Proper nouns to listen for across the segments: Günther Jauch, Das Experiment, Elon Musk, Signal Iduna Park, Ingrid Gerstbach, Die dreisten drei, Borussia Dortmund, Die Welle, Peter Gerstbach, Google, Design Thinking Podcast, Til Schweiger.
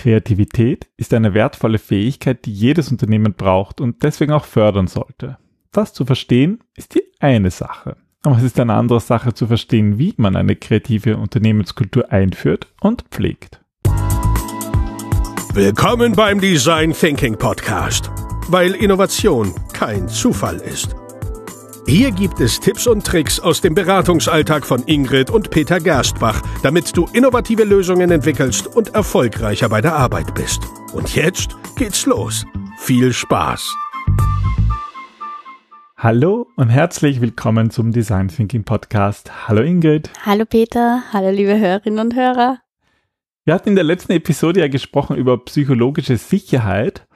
Kreativität ist eine wertvolle Fähigkeit, die jedes Unternehmen braucht und deswegen auch fördern sollte. Das zu verstehen, ist die eine Sache. Aber es ist eine andere Sache zu verstehen, wie man eine kreative Unternehmenskultur einführt und pflegt. Willkommen beim Design Thinking Podcast, weil Innovation kein Zufall ist. Hier gibt es Tipps und Tricks aus dem Beratungsalltag von Ingrid und Peter Gerstbach, damit du innovative Lösungen entwickelst und erfolgreicher bei der Arbeit bist. Und jetzt geht's los. Viel Spaß! Hallo und herzlich willkommen zum Design Thinking Podcast. Hallo Ingrid. Hallo Peter. Hallo liebe Hörerinnen und Hörer. Wir hatten in der letzten Episode ja gesprochen über psychologische Sicherheit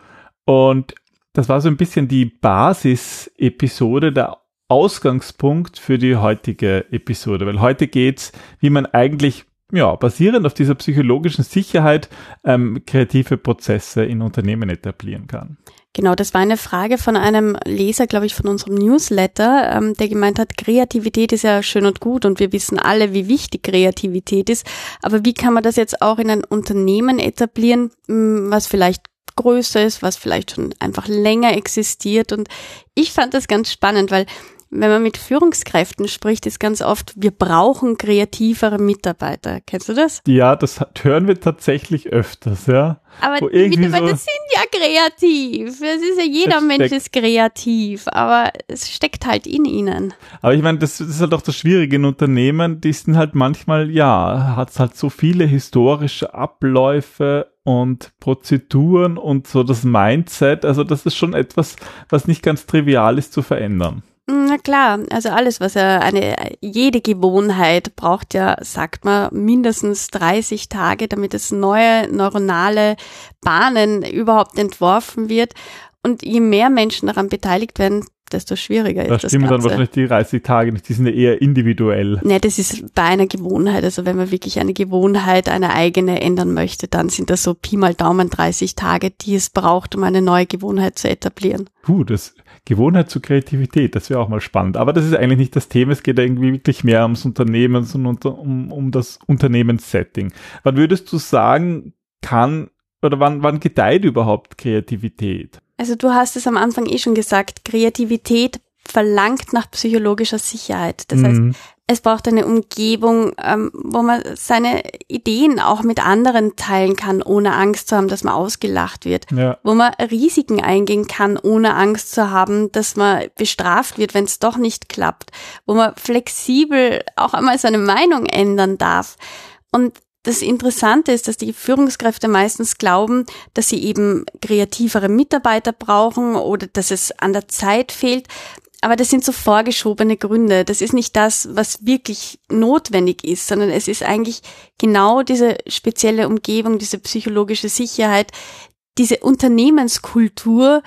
und das war so ein bisschen die Basis-Episode, der Ausgangspunkt für die heutige Episode, weil heute geht's, wie man eigentlich basierend auf dieser psychologischen Sicherheit kreative Prozesse in Unternehmen etablieren kann. Genau, das war eine Frage von einem Leser, glaube ich, von unserem Newsletter, der gemeint hat, Kreativität ist ja schön und gut und wir wissen alle, wie wichtig Kreativität ist, aber wie kann man das jetzt auch in ein Unternehmen etablieren, was vielleicht größer ist, was vielleicht schon einfach länger existiert? Und ich fand das ganz spannend, weil wenn man mit Führungskräften spricht, ist ganz oft, wir brauchen kreativere Mitarbeiter. Kennst du das? Ja, das hören wir tatsächlich öfters, ja. Aber die Mitarbeiter sind ja kreativ. Es ist ja jeder Mensch ist kreativ, aber es steckt halt in ihnen. Aber ich meine, das ist halt auch das Schwierige in Unternehmen, die sind halt manchmal, hat es halt so viele historische Abläufe und Prozeduren und so das Mindset. Also das ist schon etwas, was nicht ganz trivial ist zu verändern. Na klar, also alles, was jede Gewohnheit braucht ja, sagt man, mindestens 30 Tage, damit es neue neuronale Bahnen überhaupt entworfen wird. Und je mehr Menschen daran beteiligt werden, desto schwieriger ist das Ganze. Da stimmen dann wahrscheinlich die 30 Tage nicht, die sind ja eher individuell. Ne, das ist bei einer Gewohnheit, also wenn man wirklich eine Gewohnheit, eine eigene ändern möchte, dann sind das so Pi mal Daumen 30 Tage, die es braucht, um eine neue Gewohnheit zu etablieren. Gewohnheit zu Kreativität, das wäre auch mal spannend. Aber das ist eigentlich nicht das Thema, es geht irgendwie wirklich mehr ums Unternehmen und um das Unternehmenssetting. Wann würdest du sagen, wann gedeiht überhaupt Kreativität? Also du hast es am Anfang schon gesagt, Kreativität verlangt nach psychologischer Sicherheit. Das heißt, es braucht eine Umgebung, wo man seine Ideen auch mit anderen teilen kann, ohne Angst zu haben, dass man ausgelacht wird. Ja. Wo man Risiken eingehen kann, ohne Angst zu haben, dass man bestraft wird, wenn es doch nicht klappt. Wo man flexibel auch einmal seine Meinung ändern darf. Und das Interessante ist, dass die Führungskräfte meistens glauben, dass sie eben kreativere Mitarbeiter brauchen oder dass es an der Zeit fehlt. Aber das sind so vorgeschobene Gründe. Das ist nicht das, was wirklich notwendig ist, sondern es ist eigentlich genau diese spezielle Umgebung, diese psychologische Sicherheit, diese Unternehmenskultur,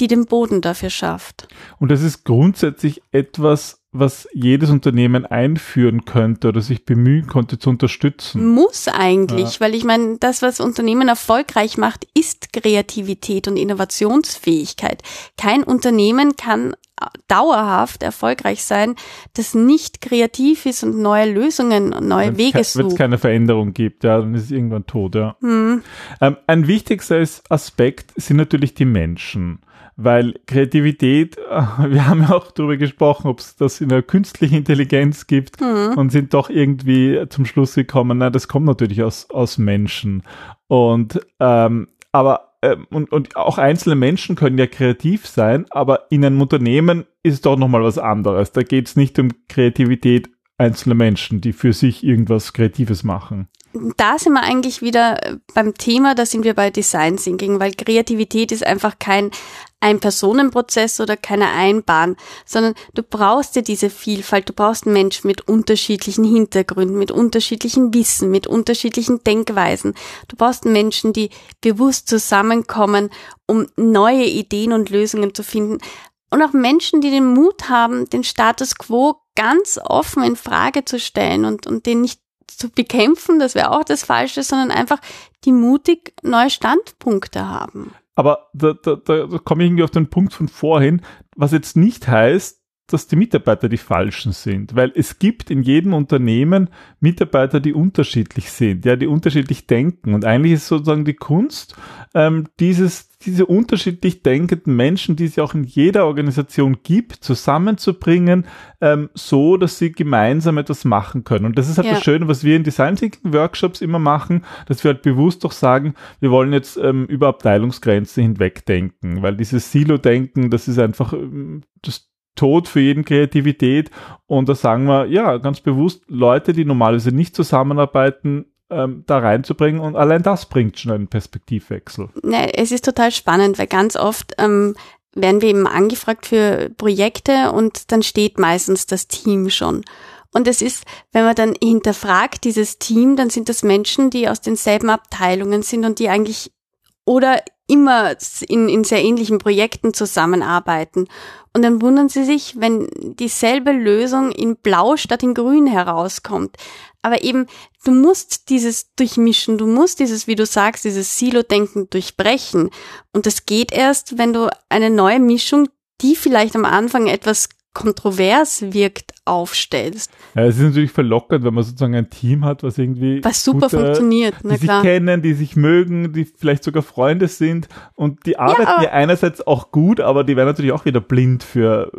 die den Boden dafür schafft. Und das ist grundsätzlich etwas, was jedes Unternehmen einführen könnte oder sich bemühen könnte zu unterstützen. Muss eigentlich, weil ich meine, das, was Unternehmen erfolgreich macht, ist Kreativität und Innovationsfähigkeit. Kein Unternehmen kann dauerhaft erfolgreich sein, das nicht kreativ ist und neue Lösungen und neue Wege sucht. Wenn es keine Veränderung gibt, dann ist es irgendwann tot. Ja. Ein wichtigster Aspekt sind natürlich die Menschen. Weil Kreativität, wir haben ja auch darüber gesprochen, ob es das in der künstlichen Intelligenz gibt und sind doch irgendwie zum Schluss gekommen, nein, das kommt natürlich aus Menschen. Und auch einzelne Menschen können ja kreativ sein, aber in einem Unternehmen ist doch nochmal was anderes. Da geht es nicht um Kreativität einzelner Menschen, die für sich irgendwas Kreatives machen. Da sind wir eigentlich wieder beim Thema, da sind wir bei Design Thinking, weil Kreativität ist einfach kein Ein-Personen-Prozess oder keine Einbahn, sondern du brauchst ja diese Vielfalt, du brauchst Menschen mit unterschiedlichen Hintergründen, mit unterschiedlichen Wissen, mit unterschiedlichen Denkweisen. Du brauchst Menschen, die bewusst zusammenkommen, um neue Ideen und Lösungen zu finden. Und auch Menschen, die den Mut haben, den Status quo ganz offen in Frage zu stellen und den nicht zu bekämpfen, das wäre auch das Falsche, sondern einfach die mutig neue Standpunkte haben. Aber da komme ich irgendwie auf den Punkt von vorhin, was jetzt nicht heißt, dass die Mitarbeiter die Falschen sind, weil es gibt in jedem Unternehmen Mitarbeiter, die unterschiedlich sind, ja, die unterschiedlich denken, und eigentlich ist sozusagen die Kunst, diese unterschiedlich denkenden Menschen, die es ja auch in jeder Organisation gibt, zusammenzubringen, so, dass sie gemeinsam etwas machen können. Und das ist halt das Schöne, was wir in Design Thinking Workshops immer machen, dass wir halt bewusst auch sagen, wir wollen jetzt über Abteilungsgrenzen hinwegdenken, weil dieses Silo-Denken, das ist einfach das Tod für jeden Kreativität. Und da sagen wir, ja, ganz bewusst, Leute, die normalerweise nicht zusammenarbeiten, da reinzubringen, und allein das bringt schon einen Perspektivwechsel. Ja, es ist total spannend, weil ganz oft werden wir eben angefragt für Projekte und dann steht meistens das Team schon. Und es ist, wenn man dann hinterfragt, dieses Team, dann sind das Menschen, die aus denselben Abteilungen sind und die eigentlich oder immer in sehr ähnlichen Projekten zusammenarbeiten. Und dann wundern sie sich, wenn dieselbe Lösung in Blau statt in Grün herauskommt. Aber eben, du musst dieses durchmischen, du musst dieses, wie du sagst, dieses Silo-Denken durchbrechen. Und das geht erst, wenn du eine neue Mischung, die vielleicht am Anfang etwas kontrovers wirkt, aufstellst. Ja, es ist natürlich verlockert, wenn man sozusagen ein Team hat, was irgendwie was super funktioniert, na klar, die sich kennen, die sich mögen, die vielleicht sogar Freunde sind, und die arbeiten ja einerseits auch gut, aber die werden natürlich auch wieder blind für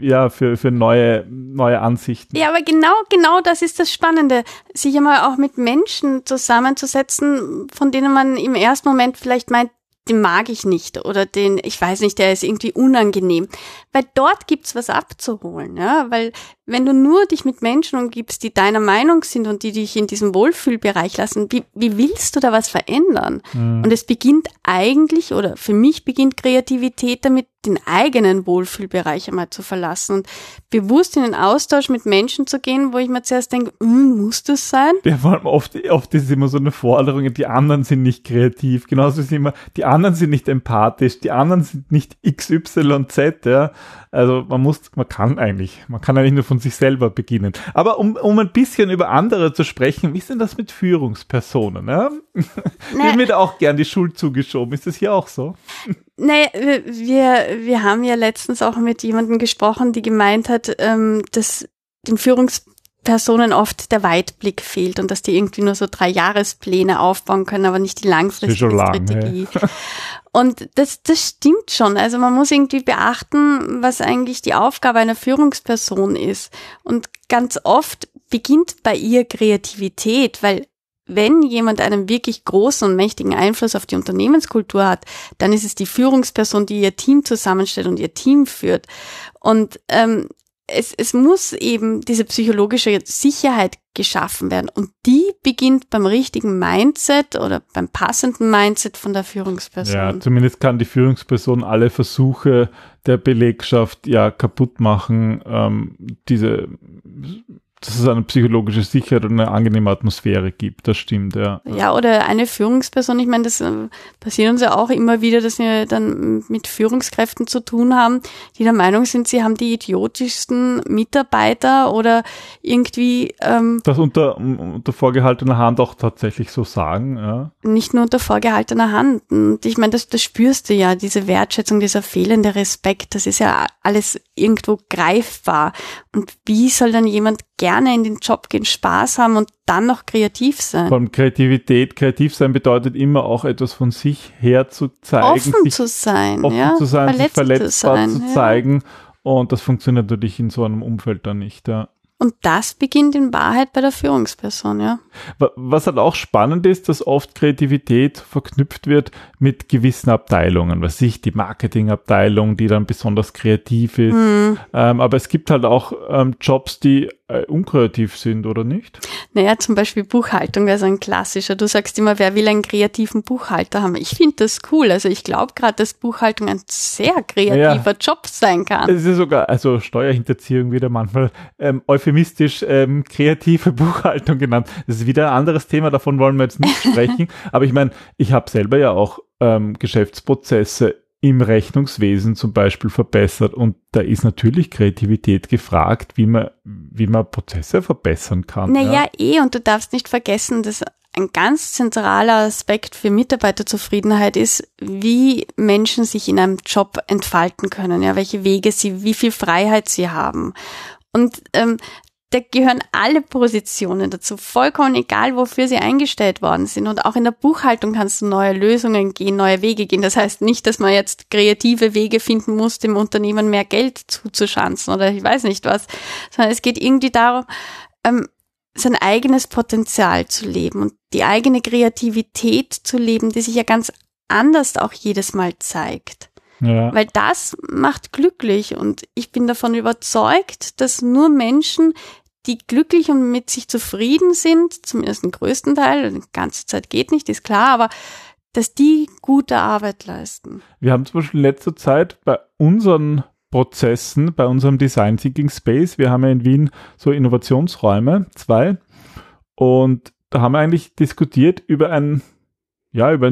neue Ansichten. Ja, aber genau das ist das Spannende, sich einmal auch mit Menschen zusammenzusetzen, von denen man im ersten Moment vielleicht meint, den mag ich nicht, oder den, ich weiß nicht, der ist irgendwie unangenehm. Weil dort gibt's was abzuholen, ja, weil wenn du nur dich mit Menschen umgibst, die deiner Meinung sind und die dich in diesem Wohlfühlbereich lassen, wie willst du da was verändern? Mhm. Und es beginnt eigentlich, oder für mich beginnt Kreativität damit, den eigenen Wohlfühlbereich einmal zu verlassen und bewusst in den Austausch mit Menschen zu gehen, wo ich mir zuerst denke, muss das sein? Ja, vor allem oft ist es immer so eine Forderung, die anderen sind nicht kreativ, genauso ist immer, die anderen sind nicht empathisch, die anderen sind nicht XYZ, ja. Also man kann eigentlich nur von sich selber beginnen. Aber um ein bisschen über andere zu sprechen, wie ist denn das mit Führungspersonen? Ne? Wird mir da auch gern die Schuld zugeschoben. Ist das hier auch so? Naja, wir haben ja letztens auch mit jemandem gesprochen, die gemeint hat, dass den Führungspersonen oft der Weitblick fehlt und dass die irgendwie nur so 3 Jahrespläne aufbauen können, aber nicht die langfristige Strategie. Ja. Und das stimmt schon. Also man muss irgendwie beachten, was eigentlich die Aufgabe einer Führungsperson ist. Und ganz oft beginnt bei ihr Kreativität, weil wenn jemand einen wirklich großen und mächtigen Einfluss auf die Unternehmenskultur hat, dann ist es die Führungsperson, die ihr Team zusammenstellt und ihr Team führt. Und es muss eben diese psychologische Sicherheit geschaffen werden. Und die beginnt beim richtigen Mindset oder beim passenden Mindset von der Führungsperson. Ja, zumindest kann die Führungsperson alle Versuche der Belegschaft ja kaputt machen, dass es eine psychologische Sicherheit und eine angenehme Atmosphäre gibt, das stimmt, ja. Ja, oder eine Führungsperson, ich meine, das passiert uns ja auch immer wieder, dass wir dann mit Führungskräften zu tun haben, die der Meinung sind, sie haben die idiotischsten Mitarbeiter oder irgendwie... das unter vorgehaltener Hand auch tatsächlich so sagen, ja. Nicht nur unter vorgehaltener Hand. Und ich meine, das spürst du ja, diese Wertschätzung, dieser fehlende Respekt, das ist ja alles irgendwo greifbar. Und wie soll dann jemand gerne in den Job gehen, Spaß haben und dann noch kreativ sein? Vor allem kreativ sein bedeutet immer auch etwas von sich her zu zeigen. Offen zu sein, sich verletzbar zu zeigen. Und das funktioniert natürlich in so einem Umfeld dann nicht, ja. Und das beginnt in Wahrheit bei der Führungsperson, ja. Was halt auch spannend ist, dass oft Kreativität verknüpft wird mit gewissen Abteilungen. Was ich, die Marketingabteilung, die dann besonders kreativ ist. Mhm. Aber es gibt halt auch Jobs, die unkreativ sind, oder nicht? Naja, zum Beispiel Buchhaltung wäre so ein klassischer. Du sagst immer, wer will einen kreativen Buchhalter haben? Ich finde das cool. Also ich glaube gerade, dass Buchhaltung ein sehr kreativer Job sein kann. Es ist sogar, also Steuerhinterziehung wieder manchmal euphemistisch kreative Buchhaltung genannt. Das ist wieder ein anderes Thema, davon wollen wir jetzt nicht sprechen. Aber ich meine, ich habe selber ja auch Geschäftsprozesse im Rechnungswesen zum Beispiel verbessert. Und da ist natürlich Kreativität gefragt, wie man Prozesse verbessern kann. Naja, und du darfst nicht vergessen, dass ein ganz zentraler Aspekt für Mitarbeiterzufriedenheit ist, wie Menschen sich in einem Job entfalten können, ja, welche Wege sie, wie viel Freiheit sie haben. Und da gehören alle Positionen dazu, vollkommen egal, wofür sie eingestellt worden sind. Und auch in der Buchhaltung kannst du neue Lösungen gehen, neue Wege gehen. Das heißt nicht, dass man jetzt kreative Wege finden muss, dem Unternehmen mehr Geld zuzuschanzen oder ich weiß nicht was, sondern es geht irgendwie darum, sein eigenes Potenzial zu leben und die eigene Kreativität zu leben, die sich ja ganz anders auch jedes Mal zeigt. Ja. Weil das macht glücklich und ich bin davon überzeugt, dass nur Menschen, die glücklich und mit sich zufrieden sind, zumindest den größten Teil, die ganze Zeit geht nicht, ist klar, aber dass die gute Arbeit leisten. Wir haben zum Beispiel in letzter Zeit bei unseren Prozessen, bei unserem Design Thinking Space, wir haben ja in Wien so Innovationsräume, 2, und da haben wir eigentlich diskutiert über ein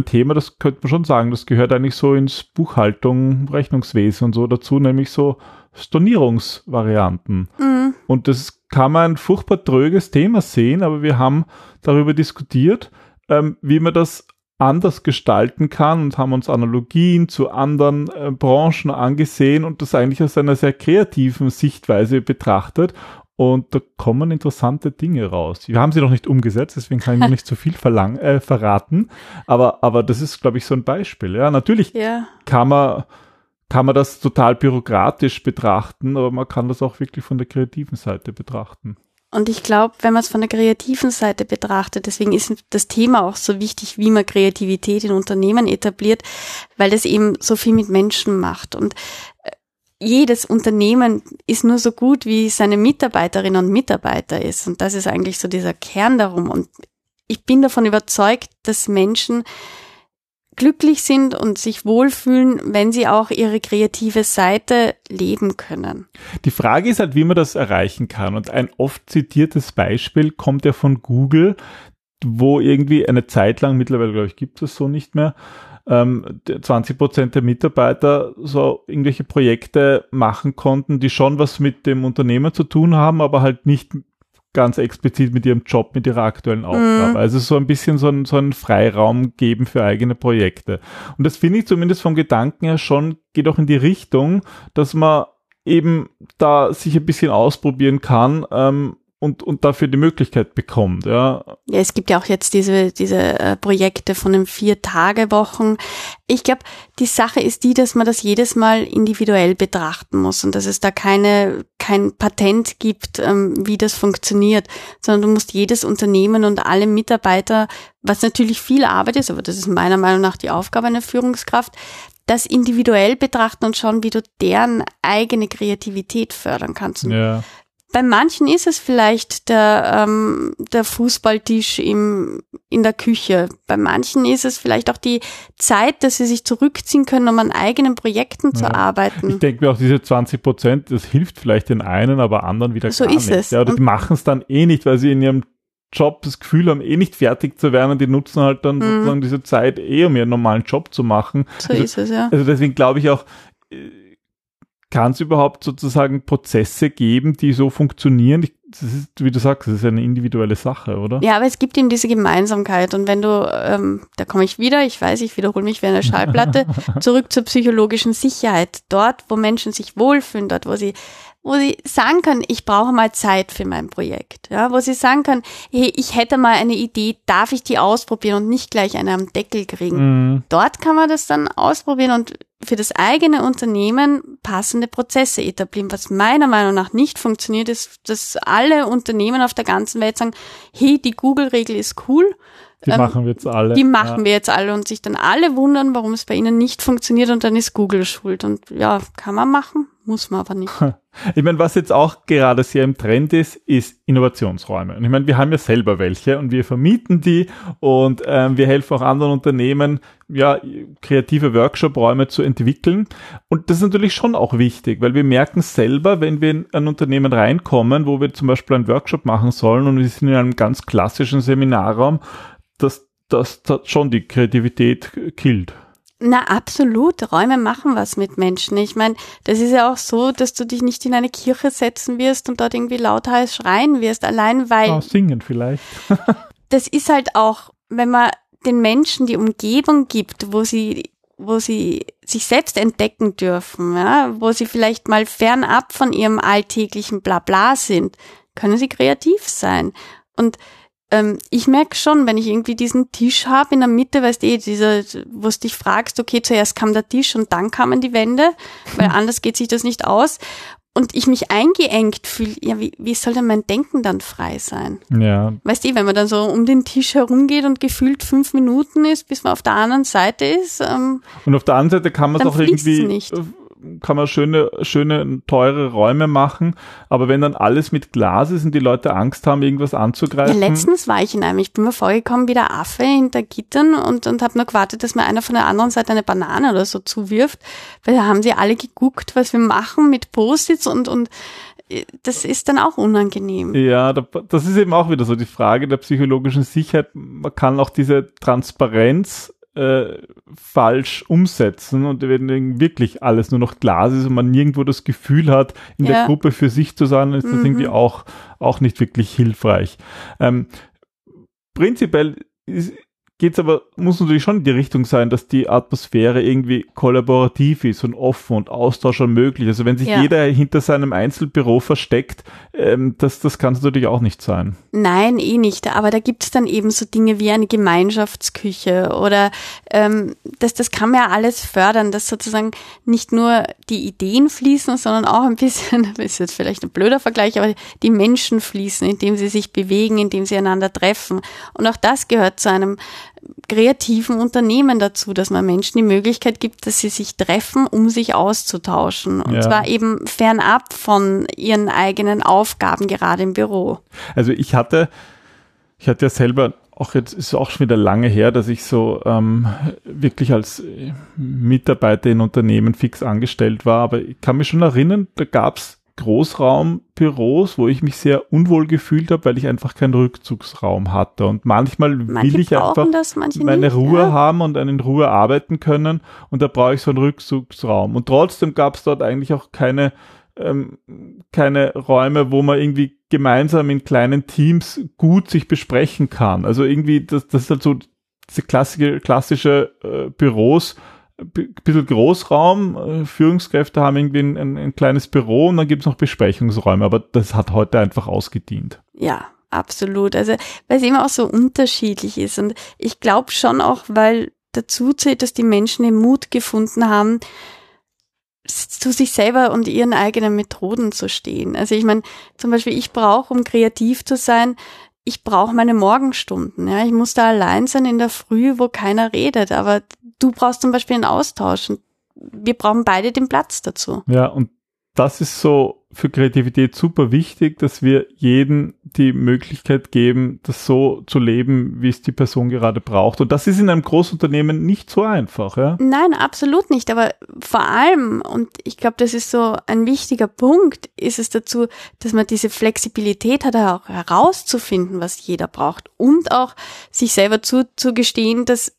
Thema, das könnte man schon sagen, das gehört eigentlich so ins Buchhaltung, Rechnungswesen und so dazu, nämlich so Stornierungsvarianten. Mhm. Und das kann man ein furchtbar tröges Thema sehen, aber wir haben darüber diskutiert, wie man das anders gestalten kann und haben uns Analogien zu anderen Branchen angesehen und das eigentlich aus einer sehr kreativen Sichtweise betrachtet. Und da kommen interessante Dinge raus. Wir haben sie noch nicht umgesetzt, deswegen kann ich noch nicht so viel verraten. Aber das ist, glaube ich, so ein Beispiel. Ja, natürlich kann man das total bürokratisch betrachten, aber man kann das auch wirklich von der kreativen Seite betrachten. Und ich glaube, wenn man es von der kreativen Seite betrachtet, deswegen ist das Thema auch so wichtig, wie man Kreativität in Unternehmen etabliert, weil das eben so viel mit Menschen macht. Und jedes Unternehmen ist nur so gut, wie seine Mitarbeiterinnen und Mitarbeiter ist. Und das ist eigentlich so dieser Kern darum. Und ich bin davon überzeugt, dass Menschen glücklich sind und sich wohlfühlen, wenn sie auch ihre kreative Seite leben können. Die Frage ist halt, wie man das erreichen kann. Und ein oft zitiertes Beispiel kommt ja von Google, wo irgendwie eine Zeit lang, mittlerweile glaube ich, gibt es so nicht mehr, 20% der Mitarbeiter so irgendwelche Projekte machen konnten, die schon was mit dem Unternehmen zu tun haben, aber halt nicht ganz explizit mit ihrem Job, mit ihrer aktuellen Aufgabe. Mhm. Also so ein bisschen so einen Freiraum geben für eigene Projekte. Und das finde ich zumindest vom Gedanken her schon, geht auch in die Richtung, dass man eben da sich ein bisschen ausprobieren kann, und dafür die Möglichkeit bekommt, ja. Ja, es gibt ja auch jetzt diese Projekte von den 4-Tage-Wochen. Ich glaube, die Sache ist die, dass man das jedes Mal individuell betrachten muss und dass es da kein Patent gibt, wie das funktioniert, sondern du musst jedes Unternehmen und alle Mitarbeiter, was natürlich viel Arbeit ist, aber das ist meiner Meinung nach die Aufgabe einer Führungskraft, das individuell betrachten und schauen, wie du deren eigene Kreativität fördern kannst. Ja. Bei manchen ist es vielleicht der Fußballtisch in der Küche. Bei manchen ist es vielleicht auch die Zeit, dass sie sich zurückziehen können, um an eigenen Projekten zu arbeiten. Ich denke mir auch, diese 20%, das hilft vielleicht den einen, aber anderen wieder so gar nicht. So ist es. Ja, oder die machen es dann nicht, weil sie in ihrem Job das Gefühl haben, nicht fertig zu werden, und die nutzen halt dann sozusagen diese Zeit um ihren normalen Job zu machen. So also, ist es, ja. Also deswegen glaube ich auch, kann es überhaupt sozusagen Prozesse geben, die so funktionieren? Das ist, wie du sagst, das ist eine individuelle Sache, oder? Ja, aber es gibt eben diese Gemeinsamkeit. Und wenn du, da komme ich wieder, ich weiß, ich wiederhole mich wie eine Schallplatte, zurück zur psychologischen Sicherheit. Dort, wo Menschen sich wohlfühlen, dort, wo sie sagen können, ich brauche mal Zeit für mein Projekt. Ja, wo sie sagen können, hey, ich hätte mal eine Idee, darf ich die ausprobieren und nicht gleich eine am Deckel kriegen. Mhm. Dort kann man das dann ausprobieren und für das eigene Unternehmen passende Prozesse etablieren. Was meiner Meinung nach nicht funktioniert, ist, dass alle Unternehmen auf der ganzen Welt sagen, hey, die Google-Regel ist cool. Die machen wir jetzt alle. Die machen wir jetzt alle und sich dann alle wundern, warum es bei ihnen nicht funktioniert und dann ist Google schuld. Und ja, kann man machen. Muss man aber nicht. Ich meine, was jetzt auch gerade sehr im Trend ist, ist Innovationsräume. Und ich meine, wir haben ja selber welche und wir vermieten die und wir helfen auch anderen Unternehmen, ja, kreative Workshop-Räume zu entwickeln. Und das ist natürlich schon auch wichtig, weil wir merken selber, wenn wir in ein Unternehmen reinkommen, wo wir zum Beispiel einen Workshop machen sollen und wir sind in einem ganz klassischen Seminarraum, dass schon die Kreativität killt. Na, absolut. Räume machen was mit Menschen. Ich meine, das ist ja auch so, dass du dich nicht in eine Kirche setzen wirst und dort irgendwie lauthals schreien wirst, allein weil... Oh, singen vielleicht. Das ist halt auch wenn man den Menschen die Umgebung gibt, wo sie sich selbst entdecken dürfen, ja, wo sie vielleicht mal fernab von ihrem alltäglichen Blabla sind, können sie kreativ sein. Und ich merke schon, wenn ich irgendwie diesen Tisch habe in der Mitte, weißt du, wo du dich fragst, okay, zuerst kam der Tisch und dann kamen die Wände, weil anders geht sich das nicht aus. Und ich mich eingeengt fühle, ja, wie soll denn mein Denken dann frei sein? Ja. Weißt du, wenn man dann so um den Tisch herumgeht und gefühlt 5 Minuten ist, bis man auf der anderen Seite ist. Und auf der anderen Seite kann man es auch irgendwie nicht. Kann man schöne, teure Räume machen, aber wenn dann alles mit Glas ist und die Leute Angst haben, irgendwas anzugreifen. Ja, letztens war ich in einem, ich bin mir vorgekommen wie der Affe hinter Gittern und habe nur gewartet, dass mir einer von der anderen Seite eine Banane oder so zuwirft, weil da haben sie alle geguckt, was wir machen mit Post-its und das ist dann auch unangenehm. Ja, das ist eben auch wieder so die Frage der psychologischen Sicherheit. Man kann auch diese Transparenz falsch umsetzen und wenn wirklich alles nur noch Glas ist und man nirgendwo das Gefühl hat, in der Gruppe für sich zu sein, ist das irgendwie auch nicht wirklich hilfreich. Prinzipiell muss natürlich schon die Richtung sein, dass die Atmosphäre irgendwie kollaborativ ist und offen und Austausch möglich. Also wenn sich jeder hinter seinem Einzelbüro versteckt, das kann es natürlich auch nicht sein. Nein, eh nicht. Aber da gibt es dann eben so Dinge wie eine Gemeinschaftsküche oder das kann man ja alles fördern, dass sozusagen nicht nur die Ideen fließen, sondern auch ein bisschen, das ist jetzt vielleicht ein blöder Vergleich, aber die Menschen fließen, indem sie sich bewegen, indem sie einander treffen. Und auch das gehört zu einem kreativen Unternehmen dazu, dass man Menschen die Möglichkeit gibt, dass sie sich treffen, um sich auszutauschen. Und zwar eben fernab von ihren eigenen Aufgaben, gerade im Büro. Also ich hatte ja selber, auch jetzt ist auch schon wieder lange her, dass ich so wirklich als Mitarbeiter in Unternehmen fix angestellt war, aber ich kann mich schon erinnern, da gab es Großraumbüros, wo ich mich sehr unwohl gefühlt habe, weil ich einfach keinen Rückzugsraum hatte. Und manche will ich einfach das, meine Ruhe haben und in Ruhe arbeiten können. Und da brauche ich so einen Rückzugsraum. Und trotzdem gab es dort eigentlich auch keine Räume, wo man irgendwie gemeinsam in kleinen Teams gut sich besprechen kann. Also irgendwie, das ist halt so diese klassische Büros, ein bisschen Großraum, Führungskräfte haben irgendwie ein kleines Büro und dann gibt es noch Besprechungsräume, aber das hat heute einfach ausgedient. Ja, absolut. Also, weil es eben auch so unterschiedlich ist und ich glaube schon auch, weil dazu zählt, dass die Menschen den Mut gefunden haben, zu sich selber und ihren eigenen Methoden zu stehen. Also ich meine, zum Beispiel ich brauche, um kreativ zu sein, ich brauche meine Morgenstunden. Ja, ich muss da allein sein in der Früh, wo keiner redet, aber du brauchst zum Beispiel einen Austausch und wir brauchen beide den Platz dazu. Ja, und das ist so für Kreativität super wichtig, dass wir jedem die Möglichkeit geben, das so zu leben, wie es die Person gerade braucht. Und das ist in einem Großunternehmen nicht so einfach, ja? Nein, absolut nicht. Aber vor allem, und ich glaube, das ist so ein wichtiger Punkt, ist es dazu, dass man diese Flexibilität hat, auch herauszufinden, was jeder braucht. Und auch sich selber zuzugestehen, dass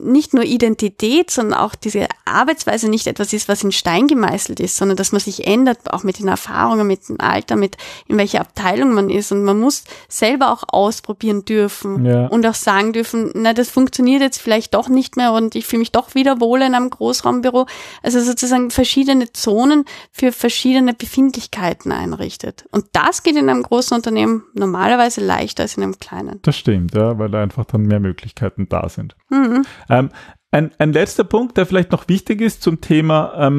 nicht nur Identität, sondern auch diese Arbeitsweise nicht etwas ist, was in Stein gemeißelt ist, sondern dass man sich ändert, auch mit den Erfahrungen, mit dem Alter, mit in welcher Abteilung man ist. Und man muss selber auch ausprobieren dürfen und auch sagen dürfen, na, das funktioniert jetzt vielleicht doch nicht mehr und ich fühle mich doch wieder wohl in einem Großraumbüro. Also sozusagen verschiedene Zonen für verschiedene Befindlichkeiten einrichtet. Und das geht in einem großen Unternehmen normalerweise leichter als in einem kleinen. Das stimmt, ja, weil da einfach dann mehr Möglichkeiten da sind. Mhm. Ein letzter Punkt, der vielleicht noch wichtig ist zum Thema,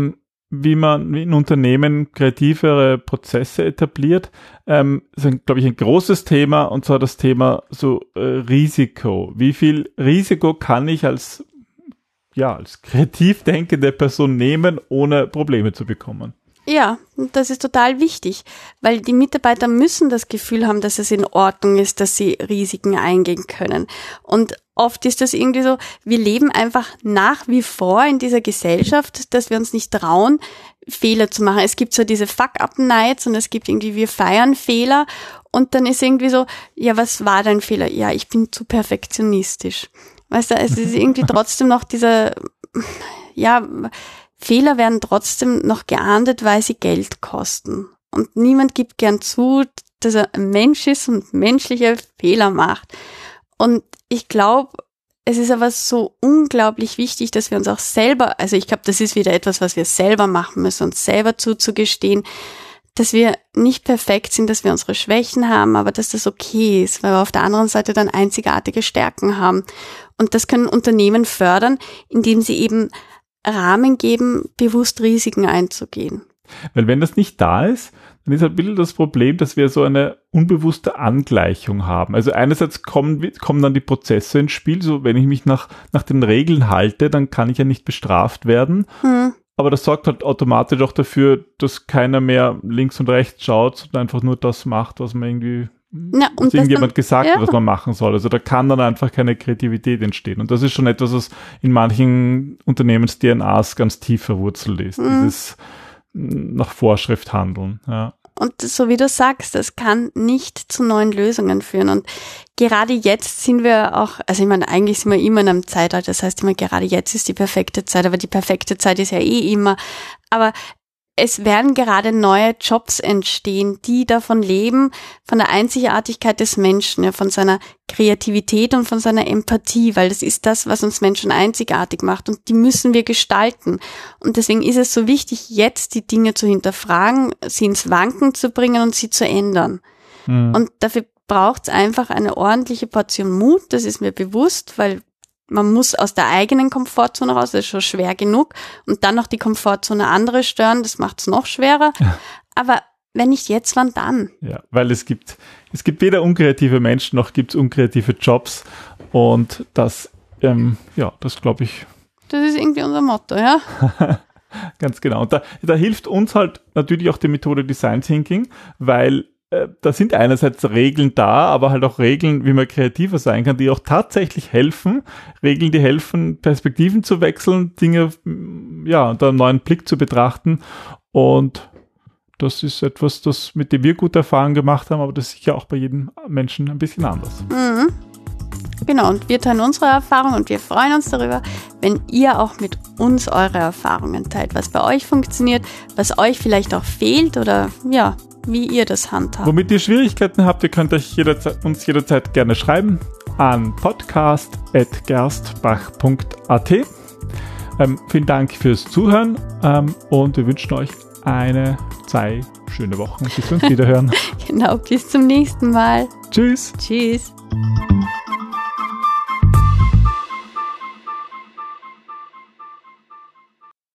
wie man in Unternehmen kreativere Prozesse etabliert, ist, glaube ich, ein großes Thema, und zwar das Thema so Risiko. Wie viel Risiko kann ich als kreativ denkende Person nehmen, ohne Probleme zu bekommen? Ja, das ist total wichtig, weil die Mitarbeiter müssen das Gefühl haben, dass es in Ordnung ist, dass sie Risiken eingehen können. Und oft ist das irgendwie so, wir leben einfach nach wie vor in dieser Gesellschaft, dass wir uns nicht trauen, Fehler zu machen. Es gibt so diese Fuck-up-Nights und es gibt irgendwie, wir feiern Fehler und dann ist irgendwie so, ja, was war dein Fehler? Ja, ich bin zu perfektionistisch. Weißt du, es ist irgendwie trotzdem noch dieser, ja, Fehler werden trotzdem noch geahndet, weil sie Geld kosten. Und niemand gibt gern zu, dass er ein Mensch ist und menschliche Fehler macht. Und Ich glaube, es ist aber so unglaublich wichtig, dass wir uns auch selber, also ich glaube, das ist wieder etwas, was wir selber machen müssen, uns selber zuzugestehen, dass wir nicht perfekt sind, dass wir unsere Schwächen haben, aber dass das okay ist, weil wir auf der anderen Seite dann einzigartige Stärken haben. Und das können Unternehmen fördern, indem sie eben Rahmen geben, bewusst Risiken einzugehen. Weil wenn das nicht da ist, dann ist halt ein bisschen das Problem, dass wir so eine unbewusste Angleichung haben. Also einerseits kommen dann die Prozesse ins Spiel, so wenn ich mich nach den Regeln halte, dann kann ich ja nicht bestraft werden. Aber das sorgt halt automatisch auch dafür, dass keiner mehr links und rechts schaut, sondern einfach nur das macht, was man irgendwie, was irgendjemand gesagt hat, was man machen soll. Also da kann dann einfach keine Kreativität entstehen. Und das ist schon etwas, was in manchen Unternehmens-DNAs ganz tief verwurzelt ist. Dieses nach Vorschrift handeln. Ja. Und so wie du sagst, das kann nicht zu neuen Lösungen führen. Und gerade jetzt sind wir auch, also ich meine, eigentlich sind wir immer in einem Zeitalter. Das heißt immer, gerade jetzt ist die perfekte Zeit, aber die perfekte Zeit ist ja eh immer. Aber es werden gerade neue Jobs entstehen, die davon leben, von der Einzigartigkeit des Menschen, ja, von seiner Kreativität und von seiner Empathie, weil das ist das, was uns Menschen einzigartig macht und die müssen wir gestalten. Und deswegen ist es so wichtig, jetzt die Dinge zu hinterfragen, sie ins Wanken zu bringen und sie zu ändern. Und dafür braucht es einfach eine ordentliche Portion Mut, das ist mir bewusst, weil man muss aus der eigenen Komfortzone raus, das ist schon schwer genug. Und dann noch die Komfortzone andere stören, das macht es noch schwerer. Aber wenn nicht jetzt, wann dann? Ja, weil es gibt weder unkreative Menschen, noch gibt es unkreative Jobs. Und das, das glaube ich. Das ist irgendwie unser Motto, ja. Ganz genau. Und da hilft uns halt natürlich auch die Methode Design Thinking, weil da sind einerseits Regeln da, aber halt auch Regeln, wie man kreativer sein kann, die auch tatsächlich helfen. Regeln, die helfen, Perspektiven zu wechseln, Dinge, ja, unter einem neuen Blick zu betrachten. Und das ist etwas, das mit dem wir gute Erfahrungen gemacht haben, aber das ist sicher auch bei jedem Menschen ein bisschen anders. Mhm. Genau, und wir teilen unsere Erfahrungen und wir freuen uns darüber, wenn ihr auch mit uns eure Erfahrungen teilt, was bei euch funktioniert, was euch vielleicht auch fehlt oder ja, wie ihr das handhabt. Womit ihr Schwierigkeiten habt, ihr könnt euch uns jederzeit gerne schreiben an podcast@gerstbach.at. Vielen Dank fürs Zuhören und wir wünschen euch zwei schöne Wochen. Bis wir uns wiederhören. Genau, bis zum nächsten Mal. Tschüss. Tschüss.